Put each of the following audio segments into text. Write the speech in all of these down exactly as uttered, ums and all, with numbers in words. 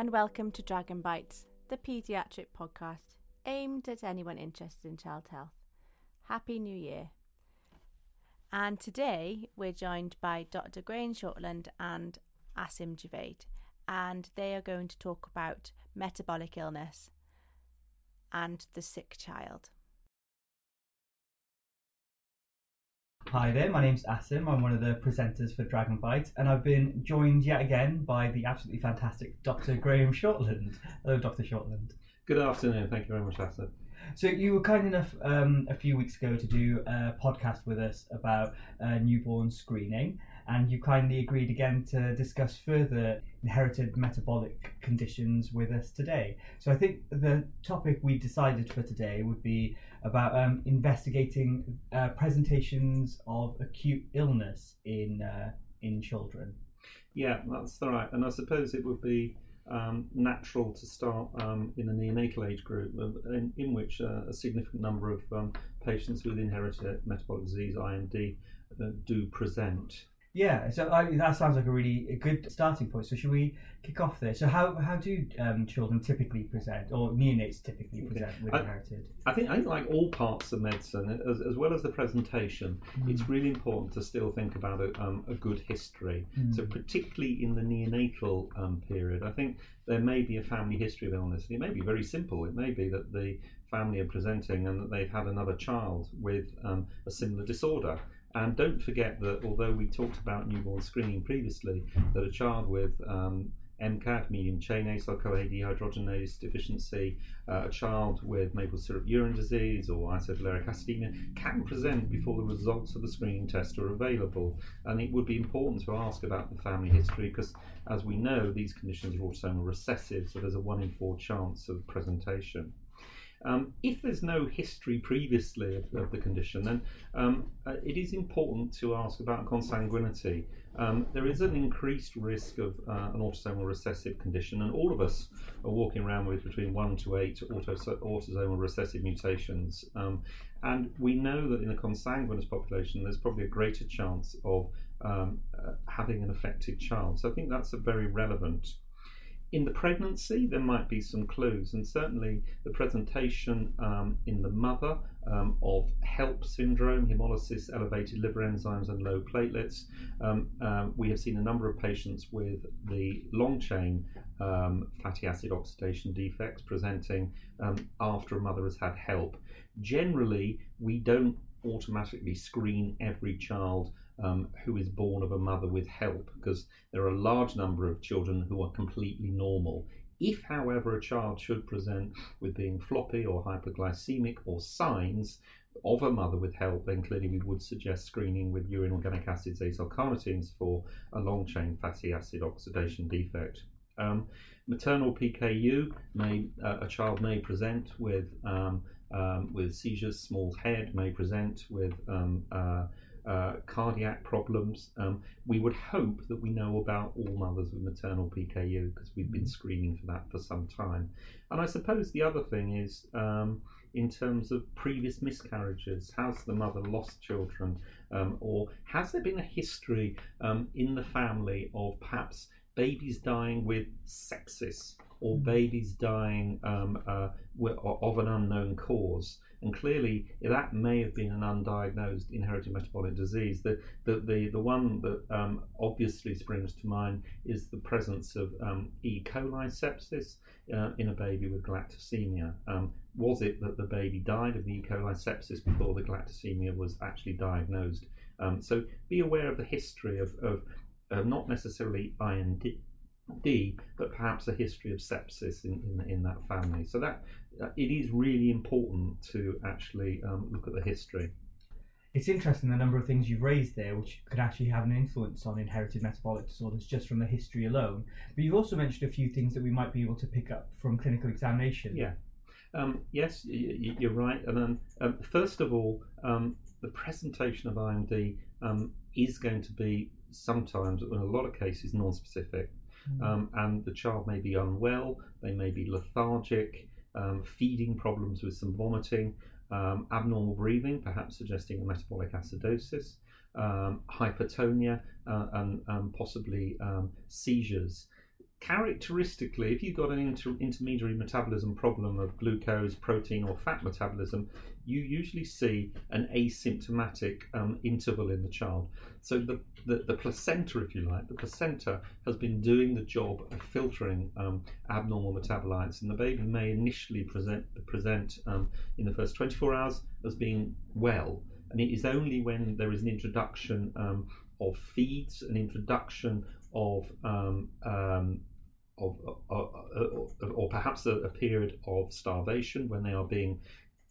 and welcome to Dragon Bites, the paediatric podcast aimed at anyone interested in child health. Happy New Year. And today we're joined by Doctor Graeme Shortland and Asim Juvade, and they are going to talk about metabolic illness and the sick child. Hi there, my name's Asim. I'm one of the presenters for Dragon Bites, and I've been joined yet again by the absolutely fantastic Doctor Graeme Shortland. Hello, Doctor Shortland. Good afternoon. Thank you very much, Asim. So you were kind enough um, a few weeks ago to do a podcast with us about uh, newborn screening, and you kindly agreed again to discuss further inherited metabolic conditions with us today. So I think the topic we decided for today would be about um, investigating uh, presentations of acute illness in uh, in children. Yeah, that's all right. And I suppose it would be Um, natural to start um, in the neonatal age group, in, in which uh, a significant number of um, patients with inherited metabolic disease, I M D, uh, do present. Yeah, so I, that sounds like a really a good starting point. So should we kick off there? So how how do um, children typically present, or neonates typically present with I, inherited? I think I think like all parts of medicine, as, as well as the presentation, mm. it's really important to still think about a, um, a good history. Mm. So particularly in the neonatal um, period, I think there may be a family history of illness. It may be very simple. It may be that the family are presenting and that they've had another child with um, a similar disorder. And don't forget that although we talked about newborn screening previously, that a child with um, M C A D, medium chain acyl CoA dehydrogenase deficiency, uh, a child with maple syrup urine disease or isovaleric acidemia can present before the results of the screening test are available. And it would be important to ask about the family history because, as we know, these conditions are autosomal recessive, so there's a one in four chance of presentation. Um, if there's no history previously of, of the condition, then um, uh, it is important to ask about consanguinity. Um, there is an increased risk of uh, an autosomal recessive condition, and all of us are walking around with between one to eight autos- autosomal recessive mutations. Um, and we know that in a consanguineous population, there's probably a greater chance of um, uh, having an affected child. So I think that's a very relevant. In the pregnancy, there might be some clues, and certainly the presentation um, in the mother um, of HELLP syndrome, hemolysis, elevated liver enzymes, and low platelets. Um, uh, we have seen a number of patients with the long-chain um, fatty acid oxidation defects presenting um, after a mother has had HELLP. Generally, we don't automatically screen every child Um, who is born of a mother with HELLP, because there are a large number of children who are completely normal. If, however, a child should present with being floppy or hyperglycemic or signs of a mother with HELLP, then clearly we would suggest screening with urine organic acids, acyl carnitines for a long-chain fatty acid oxidation defect. Um, maternal P K U, may uh, a child may present with um, um, with seizures, small head, may present with um, uh, Uh, cardiac problems. Um, we would hope that we know about all mothers with maternal P K U because we've been screening for that for some time. And I suppose the other thing is um, in terms of previous miscarriages, has the mother lost children um, or has there been a history um, in the family of perhaps babies dying with sepsis or babies dying um, uh, of an unknown cause? And clearly, that may have been an undiagnosed inherited metabolic disease. The the, the, the one that um, obviously springs to mind is the presence of um, E. coli sepsis uh, in a baby with galactosemia. Um, was it that the baby died of the E. coli sepsis before the galactosemia was actually diagnosed? Um, so be aware of the history of, of uh, not necessarily I M D, D, but perhaps a history of sepsis in, in, in that family. So that uh, it is really important to actually um, look at the history. It's interesting the number of things you've raised there which could actually have an influence on inherited metabolic disorders just from the history alone. But you've also mentioned a few things that we might be able to pick up from clinical examination. Yeah. Um, yes, y- you're right. And then, um, first of all, um, the presentation of I M D um, is going to be sometimes, in a lot of cases, non-specific. Um, and the child may be unwell, they may be lethargic, um, feeding problems with some vomiting, um, abnormal breathing, perhaps suggesting a metabolic acidosis, um, hypertonia, uh, and, and possibly um, seizures. characteristically, if you've got an inter- intermediary metabolism problem of glucose, protein or fat metabolism, you usually see an asymptomatic um, interval in the child. So the, the, the placenta, if you like, the placenta has been doing the job of filtering um, abnormal metabolites, and the baby may initially present, present um, in the first twenty-four hours as being well, and it is only when there is an introduction um, of feeds, an introduction of um, um, Of, or, or, or perhaps a, a period of starvation when they are being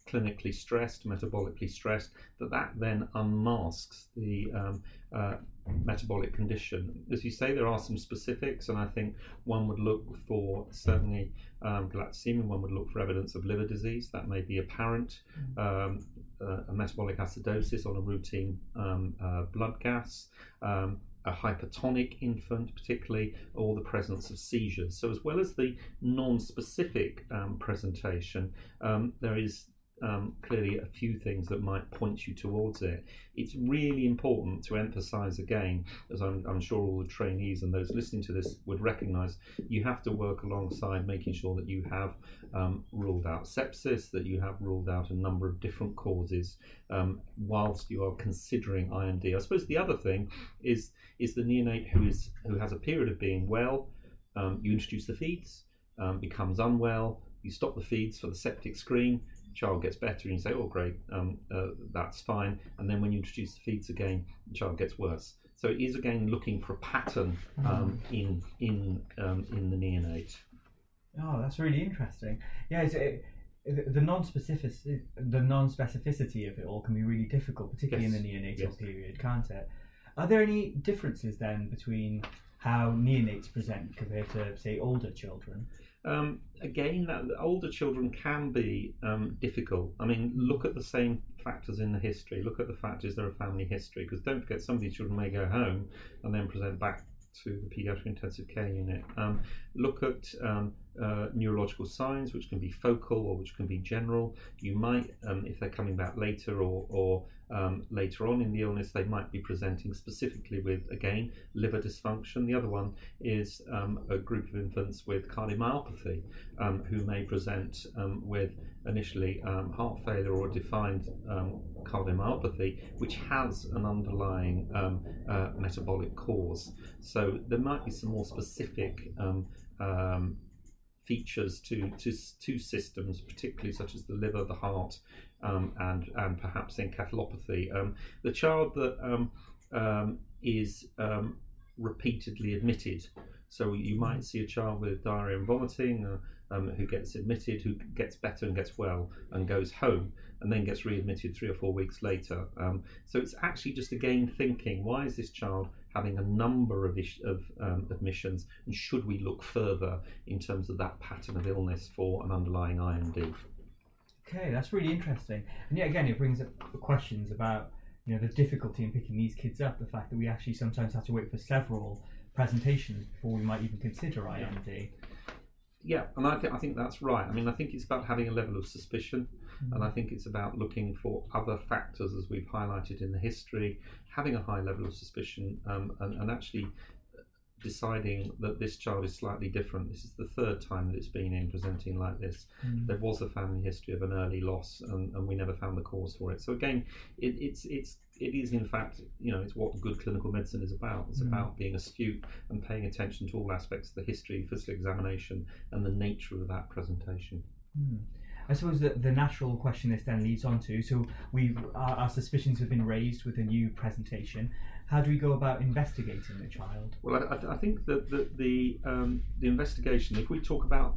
clinically stressed, metabolically stressed, that that then unmasks the um, uh, metabolic condition. As you say, there are some specifics, and I think one would look for certainly um, galactosemia, one would look for evidence of liver disease. That may be apparent, um, uh, a metabolic acidosis on a routine um, uh, blood gas, um, a hypertonic infant particularly, or the presence of seizures. So as well as the non-specific um, presentation, um, there is um, clearly a few things that might point you towards it. It's really important to emphasize again, as I'm, I'm sure all the trainees and those listening to this would recognize, you have to work alongside making sure that you have um, ruled out sepsis, that you have ruled out a number of different causes um, whilst you are considering I M D. I suppose the other thing is is the neonate who is who has a period of being well, um, you introduce the feeds, um, becomes unwell, you stop the feeds for the septic screen, child gets better and you say, oh great, um, uh, that's fine, and then when you introduce the feeds again, the child gets worse. So it is again looking for a pattern um, mm-hmm. in in um, in the neonate. Oh, that's really interesting. Yeah, it's, it, the non-specific the non-specificity of it all can be really difficult, particularly yes. in the neonatal yes. period, can't it? Are there any differences then between how neonates present compared to, say, older children? Um, again, that, older children can be um, difficult. I mean, look at the same factors in the history. Look at the factors that are family history, because don't forget, some of these children may go home and then present back to the paediatric intensive care unit. Um, look at um, uh, neurological signs, which can be focal or which can be general. You might, um, if they're coming back later or, or um, later on in the illness, they might be presenting specifically with, again, liver dysfunction. The other one is um, a group of infants with cardiomyopathy um, who may present um, with initially um, heart failure or defined um, cardiomyopathy, which has an underlying um, uh, metabolic cause. So there might be some more specific um, um, features to, to to systems, particularly such as the liver, the heart, um, and and perhaps encephalopathy. Um, the child that um, um, is um, repeatedly admitted. So you might see a child with diarrhea and vomiting uh, um, who gets admitted, who gets better and gets well and goes home and then gets readmitted three or four weeks later. Um, so it's actually just again thinking, why is this child having a number of, ish- of um, admissions, and should we look further in terms of that pattern of illness for an underlying I M D? Okay, that's really interesting. And yet again, it brings up questions about, you know, the difficulty in picking these kids up, the fact that we actually sometimes have to wait for several presentations before we might even consider I M D. Yeah, and I, th- I think that's right. I mean, I think it's about having a level of suspicion, mm-hmm. and I think it's about looking for other factors, as we've highlighted in the history, having a high level of suspicion, um, and, and actually deciding that this child is slightly different. This is the third time that it's been in presenting like this. Mm. There was a family history of an early loss, and, and we never found the cause for it. So again, it, it's it's it is in fact, you know, it's what good clinical medicine is about. It's mm. about being astute and paying attention to all aspects of the history, physical examination, and the nature of that presentation. Mm. I suppose that the natural question this then leads on to, so we've, our, our suspicions have been raised with a new presentation. How do we go about investigating the child? Well, I, I think that the the, um, the investigation, if we talk about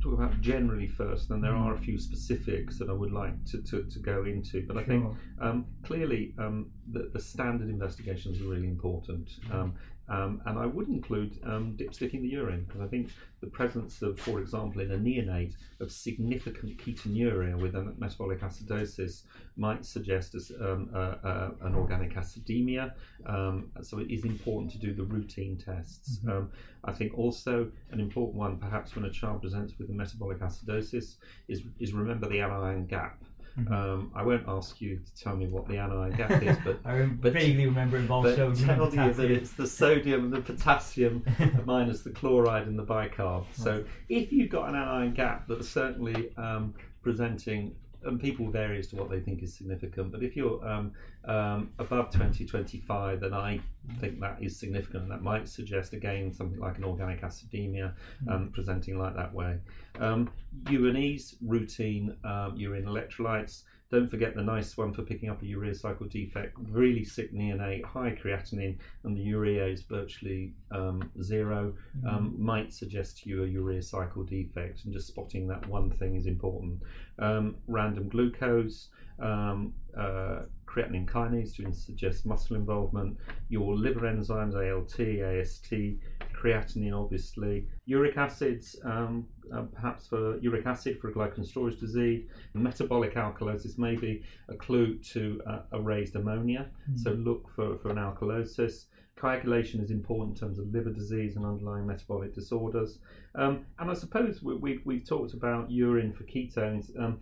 talk about generally first, then there mm. are a few specifics that I would like to, to, to go into. But sure. I think um, clearly um, the, the standard investigations are really important. Um, Um, and I would include um, dipsticking the urine, because I think the presence of, for example, in a neonate of significant ketonuria with a metabolic acidosis might suggest as, um, uh, uh, an organic acidemia. Um, so it is important to do the routine tests. Mm-hmm. Um, I think also an important one, perhaps when a child presents with a metabolic acidosis, is, is remember the anion gap. Mm-hmm. Um, I won't ask you to tell me what the anion gap is, but I rem- but, vaguely remember involves sodium. Tell you that it's the sodium, the potassium, minus the chloride and the bicarb. So if you've got an anion gap, that is certainly um, presenting, and people vary as to what they think is significant. But if you're um, um, above twenty, twenty-five, then I think that is significant. That might suggest again something like an organic acidemia um, presenting like that way. Um, U N Es, routine um, urine electrolytes. Don't forget the nice one for picking up a urea cycle defect. Really sick neonate, high creatinine, and the urea is virtually um, zero. Mm-hmm. Um, might suggest to you a urea cycle defect, and just spotting that one thing is important. Um, random glucose, um, uh, creatinine kinase to suggest muscle involvement. Your liver enzymes, A L T, A S T. Creatinine, obviously, uric acids, um, uh, perhaps for uric acid for a glycogen storage disease, metabolic alkalosis may be a clue to uh, a raised ammonia, mm-hmm. so look for, for an alkalosis. Coagulation is important in terms of liver disease and underlying metabolic disorders. Um, and I suppose we, we, we've talked about urine for ketones. Um,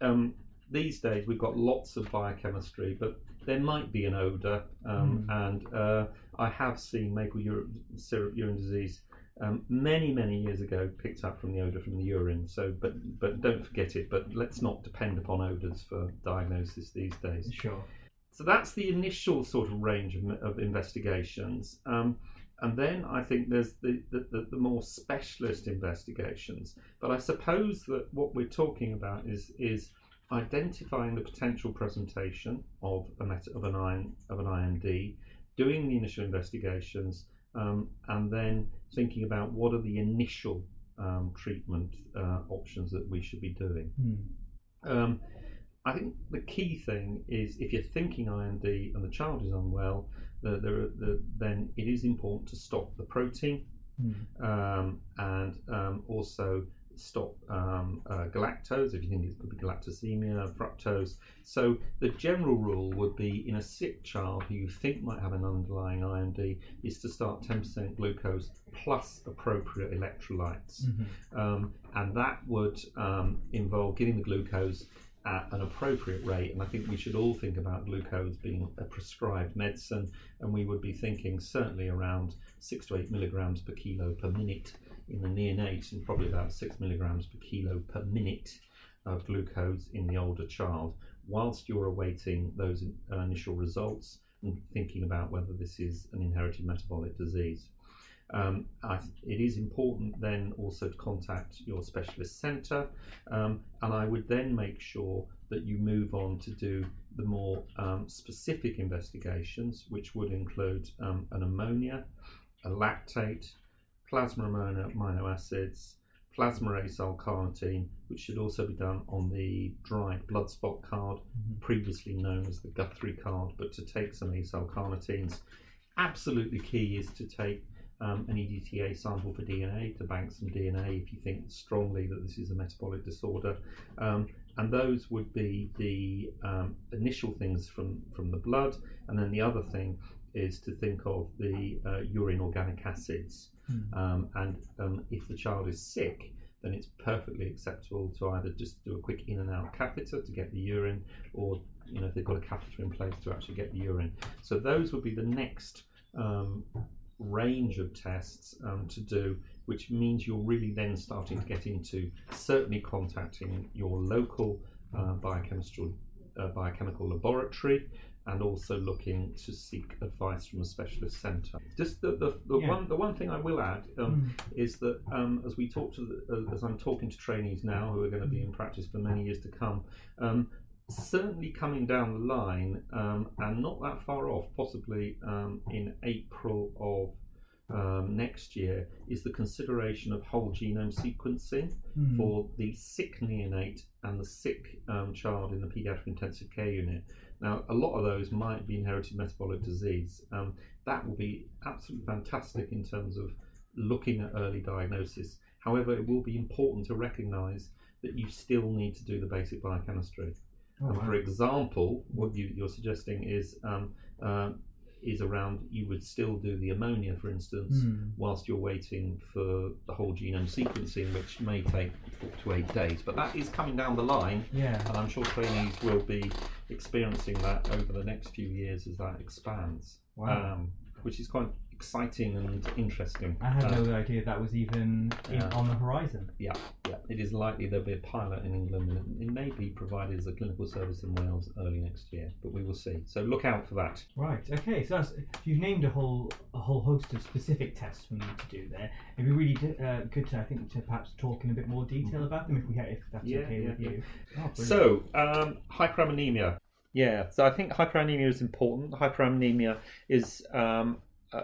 um, these days we've got lots of biochemistry, but there might be an odour, um, mm. and uh, I have seen maple syrup urine disease um, many, many years ago picked up from the odour from the urine. So, but but don't forget it. But let's not depend upon odours for diagnosis these days. Sure. So that's the initial sort of range of, of investigations, um, and then I think there's the the, the the more specialist investigations. But I suppose that what we're talking about is is. identifying the potential presentation of a meta, of an I M, of an I M D, doing the initial investigations, um, and then thinking about what are the initial um, treatment uh, options that we should be doing. Mm. Um, I think the key thing is if you're thinking I M D and the child is unwell, the, the, the, then it is important to stop the protein mm. um, and um, also. Stop um, uh, galactose if you think it could be galactosemia, fructose. So the general rule would be in a sick child who you think might have an underlying I M D is to start ten percent glucose plus appropriate electrolytes, mm-hmm. um, and that would um, involve giving the glucose at an appropriate rate, and I think we should all think about glucose being a prescribed medicine, and we would be thinking certainly around six to eight milligrams per kilo per minute in the neonate, and probably about six milligrams per kilo per minute of glucose in the older child, whilst you're awaiting those initial results and thinking about whether this is an inherited metabolic disease. Um, I, it is important then also to contact your specialist centre, um, and I would then make sure that you move on to do the more um, specific investigations, which would include um, an ammonia, a lactate, plasma amino acids, plasmarase alkalatine, which should also be done on the dried blood spot card, mm-hmm. previously known as the Guthrie card, but to take some of these alkalatines. Absolutely key is to take um, an E D T A sample for D N A, to bank some D N A if you think strongly that this is a metabolic disorder. Um, and those would be the um, initial things from, from the blood, and then the other thing is to think of the uh, urine organic acids. Um, and um, if the child is sick, then it's perfectly acceptable to either just do a quick in and out catheter to get the urine, or you know if they've got a catheter in place to actually get the urine. So those would be the next um, range of tests um, to do, which means you're really then starting to get into certainly contacting your local uh, biochemical uh, biochemical laboratory, and also looking to seek advice from a specialist centre. Just the the, the yeah. one the one thing I will add um, mm. is that um, as we talk to the, uh, as I'm talking to trainees now who are going to be in practice for many years to come, um, certainly coming down the line um, and not that far off, possibly um, in April of um, next year, is the consideration of whole genome sequencing mm. for the sick neonate and the sick um, child in the paediatric intensive care unit. Now, a lot of those might be inherited metabolic disease. Um, that will be absolutely fantastic in terms of looking at early diagnosis. However, it will be important to recognise that you still need to do the basic biochemistry. Oh, and wow. For example, what you, you're suggesting is um, uh, is around, you would still do the ammonia, for instance, mm. whilst you're waiting for the whole genome sequencing, which may take four to eight days. But that is coming down the line, yeah. and I'm sure trainees will be experiencing that over the next few years as that expands, wow. um, which is quite exciting and interesting. I had um, no idea that was even yeah. in, on the horizon. Yeah, yeah, it is likely there'll be a pilot in England, and it may be provided as a clinical service in Wales early next year, but we will see. So look out for that. Right. Okay. So that's, you've named a whole a whole host of specific tests for me to do there. It'd be really d- uh, good to, I think, to perhaps talk in a bit more detail about them if we have, if that's yeah, okay yeah, with yeah. you. Oh, so um, hyperammonemia. Yeah. So I think hyperammonemia is important. Hyperammonemia is um, uh,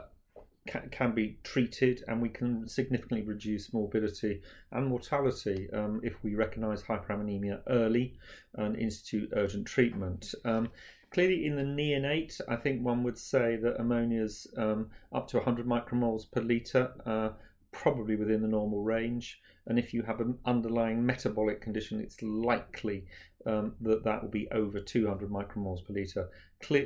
can be treated, and we can significantly reduce morbidity and mortality um, if we recognise hyperammonemia early and institute urgent treatment. Um, clearly in the neonate, I think one would say that ammonia's um, up to one hundred micromoles per litre, uh, probably within the normal range, and if you have an underlying metabolic condition, it's likely um, that that will be over two hundred micromoles per litre.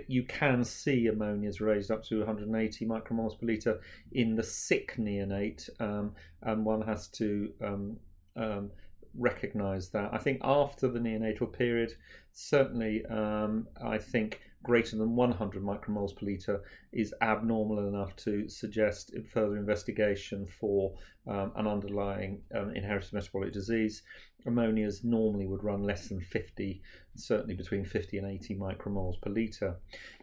You can see ammonia's raised up to one hundred eighty micromoles per litre in the sick neonate, um, and one has to um, um, recognise that. I think after the neonatal period, certainly um, I think greater than one hundred micromoles per litre is abnormal enough to suggest further investigation for um, an underlying um, inherited metabolic disease. Ammonias normally would run less than fifty, certainly between fifty and eighty micromoles per litre.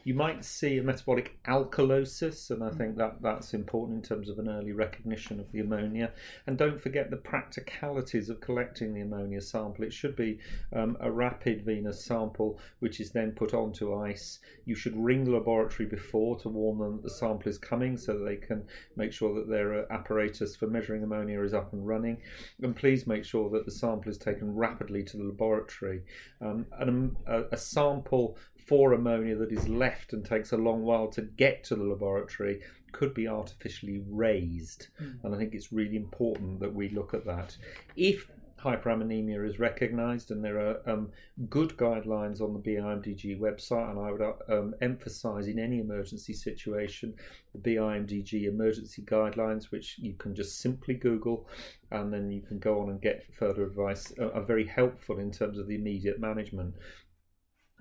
You might see a metabolic alkalosis, and I think that that's important in terms of an early recognition of the ammonia. And don't forget the practicalities of collecting the ammonia sample. It should be um, a rapid venous sample, which is then put onto ice. You should ring the laboratory before to warn them that the sample is coming so that they can make sure that their apparatus for measuring ammonia is up and running. And please make sure that the sample is taken rapidly to the laboratory. Um, and a, a sample for ammonia that is left and takes a long while to get to the laboratory could be artificially raised. Mm. And I think it's really important that we look at that. If hyperammonemia is recognised, and there are um, good guidelines on the B I M D G website, and I would um, emphasise in any emergency situation the B I M D G emergency guidelines, which you can just simply Google, and then you can go on and get further advice, uh, are very helpful in terms of the immediate management.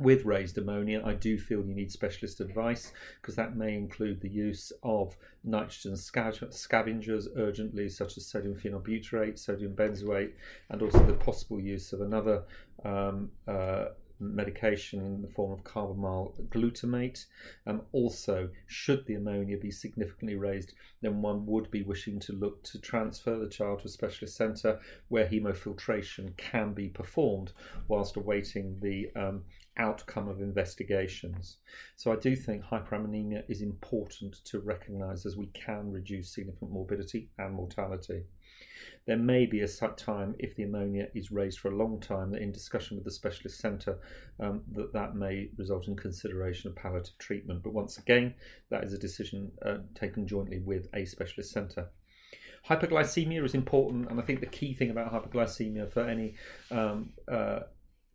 With raised ammonia, I do feel you need specialist advice, because that may include the use of nitrogen scavengers urgently, such as sodium phenylbutyrate, sodium benzoate, and also the possible use of another um, uh, medication in the form of carbamyl glutamate. Um, also, should the ammonia be significantly raised, then one would be wishing to look to transfer the child to a specialist centre where haemofiltration can be performed whilst awaiting the um, outcome of investigations. So I do think hyperammonemia is important to recognise, as we can reduce significant morbidity and mortality. There may be a time, if the ammonia is raised for a long time, that in discussion with the specialist centre um, that that may result in consideration of palliative treatment. But once again, that is a decision uh, taken jointly with a specialist centre. Hyperglycemia is important, and I think the key thing about hyperglycemia for any um, uh,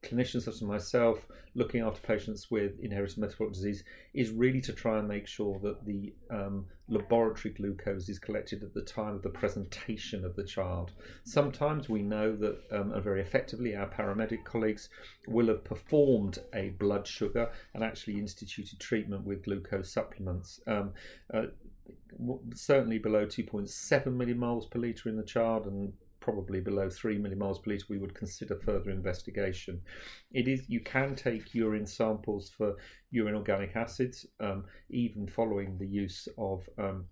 clinicians such as myself looking after patients with inherited metabolic disease is really to try and make sure that the um, laboratory glucose is collected at the time of the presentation of the child. Sometimes we know that um, and very effectively our paramedic colleagues will have performed a blood sugar and actually instituted treatment with glucose supplements. Um, uh, certainly below two point seven millimoles per litre in the child, and probably below three millimoles per litre, we would consider further investigation. It is, you can take urine samples for urine organic acids, um, even following the use of um,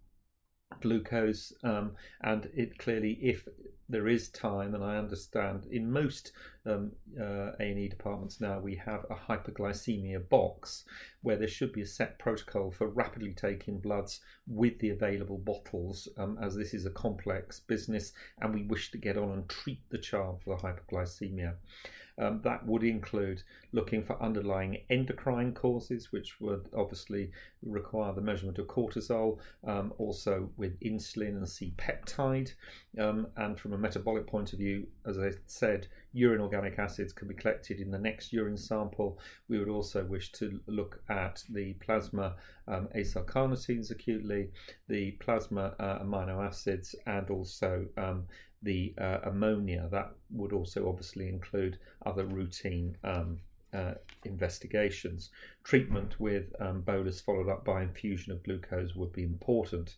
glucose, um, and it clearly, if there is time, and I understand in most um, uh, A and E departments now we have a hyperglycemia box where there should be a set protocol for rapidly taking bloods with the available bottles, um, as this is a complex business and we wish to get on and treat the child for the hyperglycemia. Um, that would include looking for underlying endocrine causes, which would obviously require the measurement of cortisol, um, also with insulin and C-peptide. Um, and from a metabolic point of view, as I said, urine organic acids can be collected in the next urine sample. We would also wish to look at the plasma um, acylcarnitines acutely, the plasma uh, amino acids, and also um, the uh, ammonia. That would also obviously include other routine um, Uh, investigations. Treatment with um, bolus followed up by infusion of glucose would be important.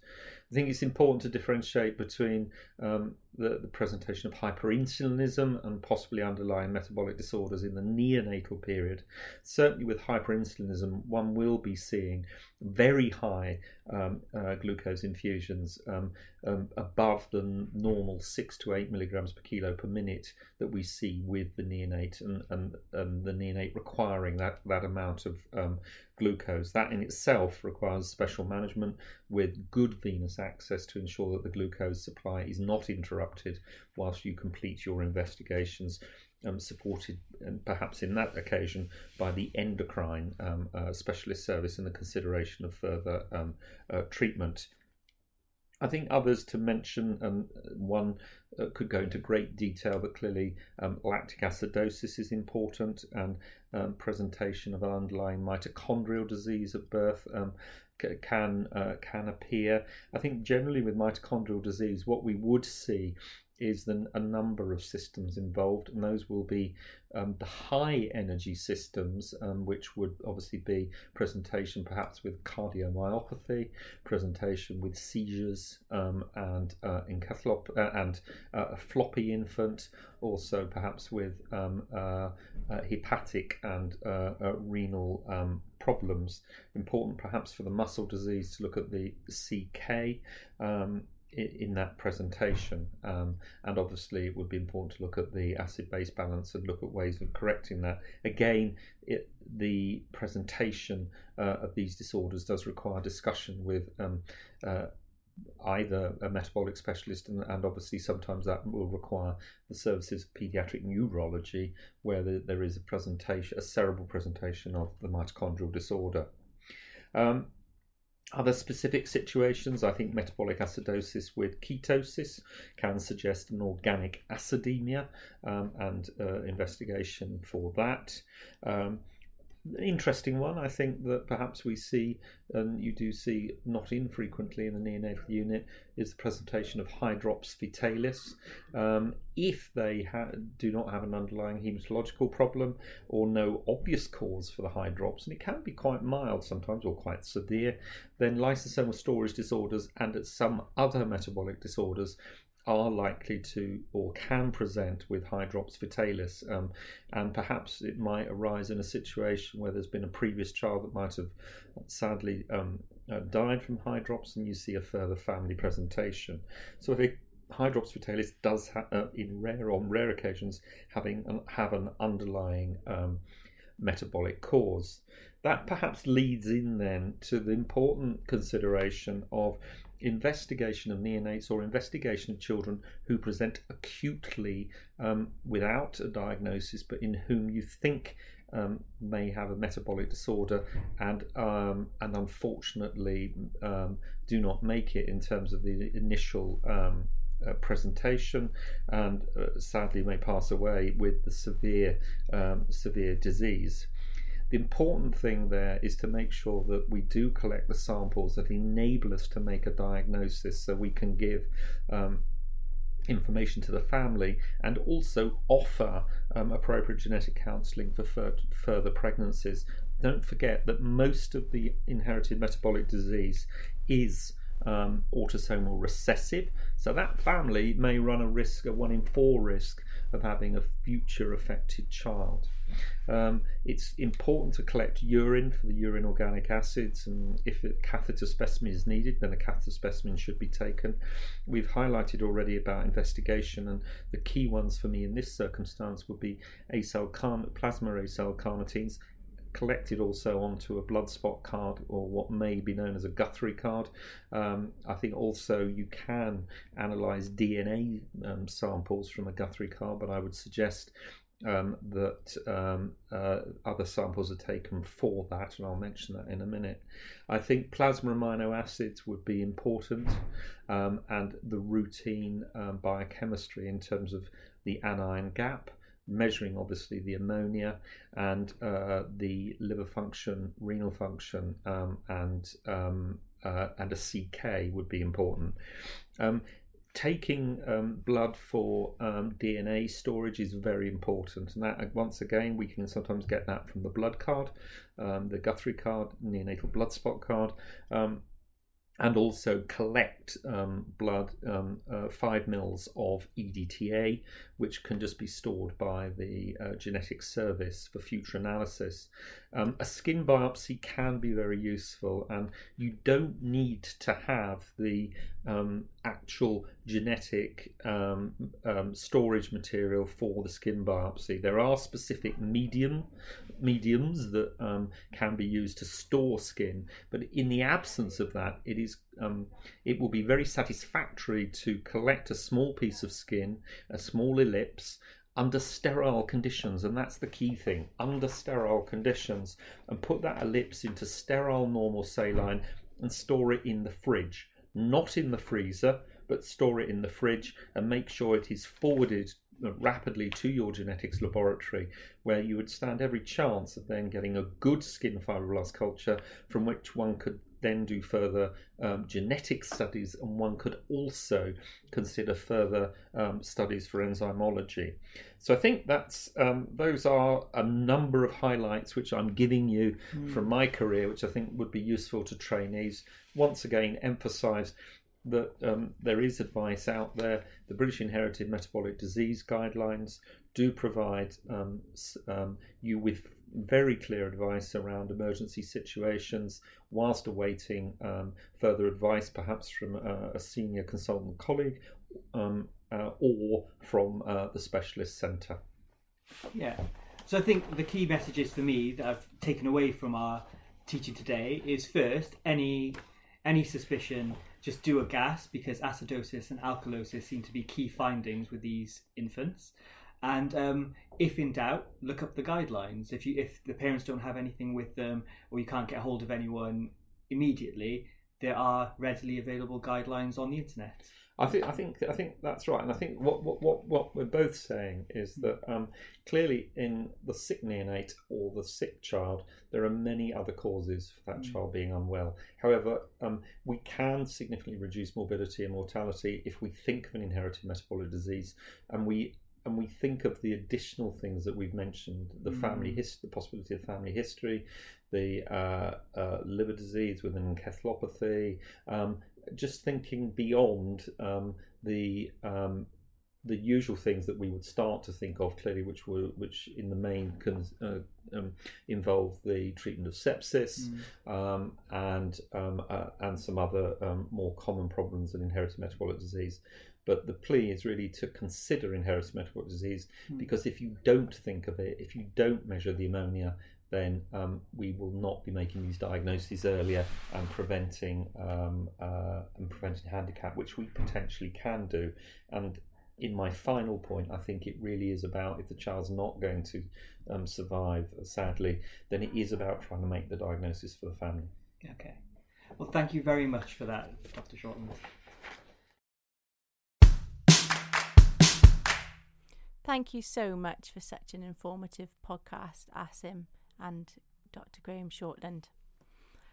I think it's important to differentiate between um, the, the presentation of hyperinsulinism and possibly underlying metabolic disorders in the neonatal period. Certainly with hyperinsulinism, one will be seeing very high um, uh, glucose infusions um, um, above the normal six to eight milligrams per kilo per minute that we see with the neonate, and, and, and the neonate requiring that, that amount of um, glucose. That in itself requires special management with good venous access to ensure that the glucose supply is not interrupted whilst you complete your investigations, um, supported um, perhaps in that occasion by the endocrine um, uh, specialist service and the consideration of further um, uh, treatment. I think others to mention, um, one uh, could go into great detail, but clearly um, lactic acidosis is important, and um, presentation of an underlying mitochondrial disease at birth um, c- can uh, can appear. I think generally with mitochondrial disease, what we would see is then a number of systems involved, and those will be um, the high energy systems, um, which would obviously be presentation perhaps with cardiomyopathy, presentation with seizures um, and uh, encephalop- uh, and uh, a floppy infant, also perhaps with um, uh, uh, hepatic and uh, uh, renal um, problems. Important perhaps for the muscle disease to look at the C K um, in that presentation, um, and obviously it would be important to look at the acid-base balance and look at ways of correcting that. Again, it, the presentation uh, of these disorders does require discussion with um, uh, either a metabolic specialist, and, and obviously sometimes that will require the services of paediatric neurology, where the, there is a presentation, a cerebral presentation of the mitochondrial disorder. Um, Other specific situations, I think metabolic acidosis with ketosis can suggest an organic acidemia um, and uh, investigation for that. Um, interesting one, I think that perhaps we see, and you do see not infrequently in the neonatal unit, is the presentation of hydrops fetalis. Um, if they ha- do not have an underlying haematological problem or no obvious cause for the hydrops, and it can be quite mild sometimes or quite severe, then lysosomal storage disorders and at some other metabolic disorders are likely to or can present with hydrops fetalis, um, and perhaps it might arise in a situation where there's been a previous child that might have sadly um, uh, died from hydrops, and you see a further family presentation. So I think hydrops fetalis does, ha- uh, in rare on rare occasions, having an, have an underlying um, metabolic cause. That perhaps leads in then to the important consideration of investigation of neonates or investigation of children who present acutely um, without a diagnosis, but in whom you think um, may have a metabolic disorder and um, and unfortunately um, do not make it in terms of the initial um, uh, presentation, and uh, sadly may pass away with the severe um, severe disease. The important thing there is to make sure that we do collect the samples that enable us to make a diagnosis, so we can give um, information to the family and also offer um, appropriate genetic counselling for fur- further pregnancies. Don't forget that most of the inherited metabolic disease is um, autosomal recessive, so that family may run a risk, a one in four risk, of having a future affected child. Um, it's important to collect urine for the urine organic acids, and if a catheter specimen is needed, then a catheter specimen should be taken. We've highlighted already about investigation, and the key ones for me in this circumstance would be acylcarn- plasma acylcarnitines, collected also onto a blood spot card or what may be known as a Guthrie card. Um, I think also you can analyse D N A um, samples from a Guthrie card, but I would suggest um, that um, uh, other samples are taken for that, and I'll mention that in a minute. I think plasma amino acids would be important, um, and the routine um, biochemistry in terms of the anion gap, measuring obviously the ammonia and uh, the liver function, renal function, um, and um, uh, and a C K would be important. Um, Taking um, blood for um, D N A storage is very important, and that once again we can sometimes get that from the blood card, um, the Guthrie card, neonatal blood spot card, um, and also collect um, blood, um, uh, five mils of E D T A, which can just be stored by the uh, genetic service for future analysis. Um, a skin biopsy can be very useful, and you don't need to have the um, actual genetic um, um, storage material for the skin biopsy. There are specific medium mediums that um, can be used to store skin, but in the absence of that, it is um, it will be very satisfactory to collect a small piece of skin, a small ellipse, under sterile conditions, and that's the key thing, under sterile conditions, and put that ellipse into sterile normal saline and store it in the fridge, not in the freezer, but store it in the fridge, and make sure it is forwarded rapidly to your genetics laboratory, where you would stand every chance of then getting a good skin fibroblast culture from which one could then do further um, genetic studies, and one could also consider further um, studies for enzymology. So I think that's um, those are a number of highlights which I'm giving you mm. from my career, which I think would be useful to trainees. Once again, emphasise that um, there is advice out there. The British Inherited Metabolic Disease Guidelines do provide um, um, you with very clear advice around emergency situations whilst awaiting um, further advice, perhaps from uh, a senior consultant colleague um, uh, or from uh, the specialist centre. Yeah, so I think the key messages for me that I've taken away from our teaching today is, first, any any suspicion, just do a gas, because acidosis and alkalosis seem to be key findings with these infants. And um, if in doubt, look up the guidelines. If you if the parents don't have anything with them, or you can't get hold of anyone immediately, there are readily available guidelines on the internet. I think I think I think that's right, and I think what what, what, what we're both saying is that um, clearly in the sick neonate or the sick child, there are many other causes for that mm. child being unwell. However, um, we can significantly reduce morbidity and mortality if we think of an inherited metabolic disease, and we. And we think of the additional things that we've mentioned: the family hist- the possibility of family history, the uh, uh, liver disease with an encephalopathy. Um, just thinking beyond um, the um, the usual things that we would start to think of clearly, which were which in the main can uh, um, involve the treatment of sepsis mm. um, and um, uh, and some other um, more common problems of inherited metabolic disease. But the plea is really to consider inherited metabolic disease, because if you don't think of it, if you don't measure the ammonia, then um, we will not be making these diagnoses earlier and preventing um, uh, and preventing handicap, which we potentially can do. And in my final point, I think it really is about, if the child's not going to um, survive, sadly, then it is about trying to make the diagnosis for the family. Okay. Well, thank you very much for that, Doctor Shortland. Thank you so much for such an informative podcast, Asim and Doctor Graeme Shortland.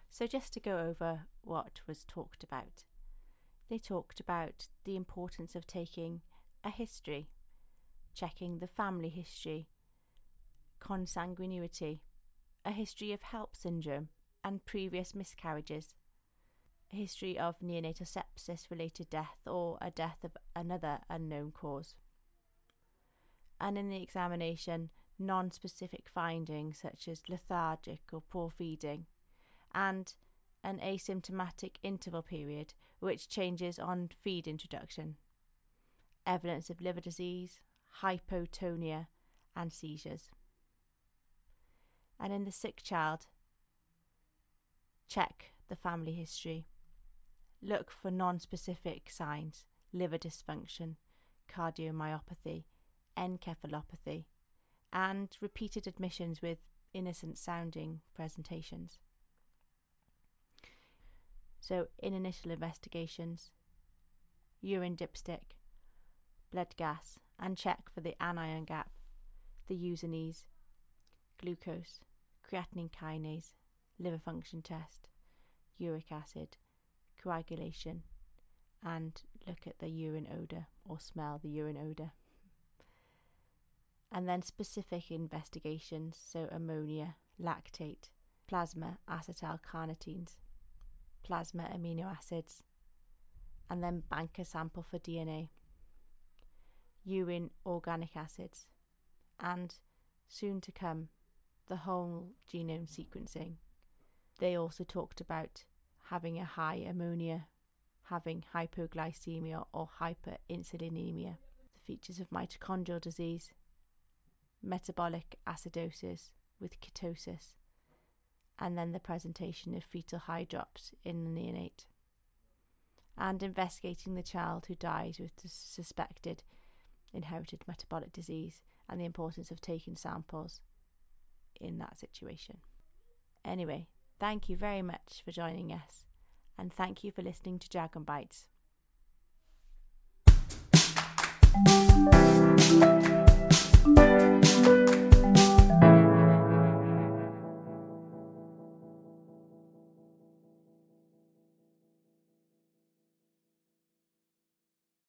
So just to go over what was talked about. They talked about the importance of taking a history, checking the family history, consanguinity, a history of HELLP syndrome and previous miscarriages, a history of neonatal sepsis-related death or a death of another unknown cause. And in the examination, non-specific findings such as lethargic or poor feeding, and an asymptomatic interval period which changes on feed introduction, evidence of liver disease, hypotonia and seizures. And in the sick child, check the family history. Look for non-specific signs: liver dysfunction, cardiomyopathy, encephalopathy, and repeated admissions with innocent-sounding presentations. So, in initial investigations, urine dipstick, blood gas, and check for the anion gap, the Usanese, glucose, creatinine kinase, liver function test, uric acid, coagulation, and look at the urine odour or smell the urine odour. And then specific investigations, so ammonia, lactate, plasma acetylcarnitines, plasma amino acids, and then bank a sample for D N A, urine organic acids, and soon to come, the whole genome sequencing. They also talked about having a high ammonia, having hypoglycemia or hyperinsulinemia, the features of mitochondrial disease, metabolic acidosis with ketosis, and then the presentation of fetal hydrops in the neonate, and investigating the child who dies with suspected inherited metabolic disease and the importance of taking samples in that situation. Anyway, thank you very much for joining us, and thank you for listening to Dragon Bites.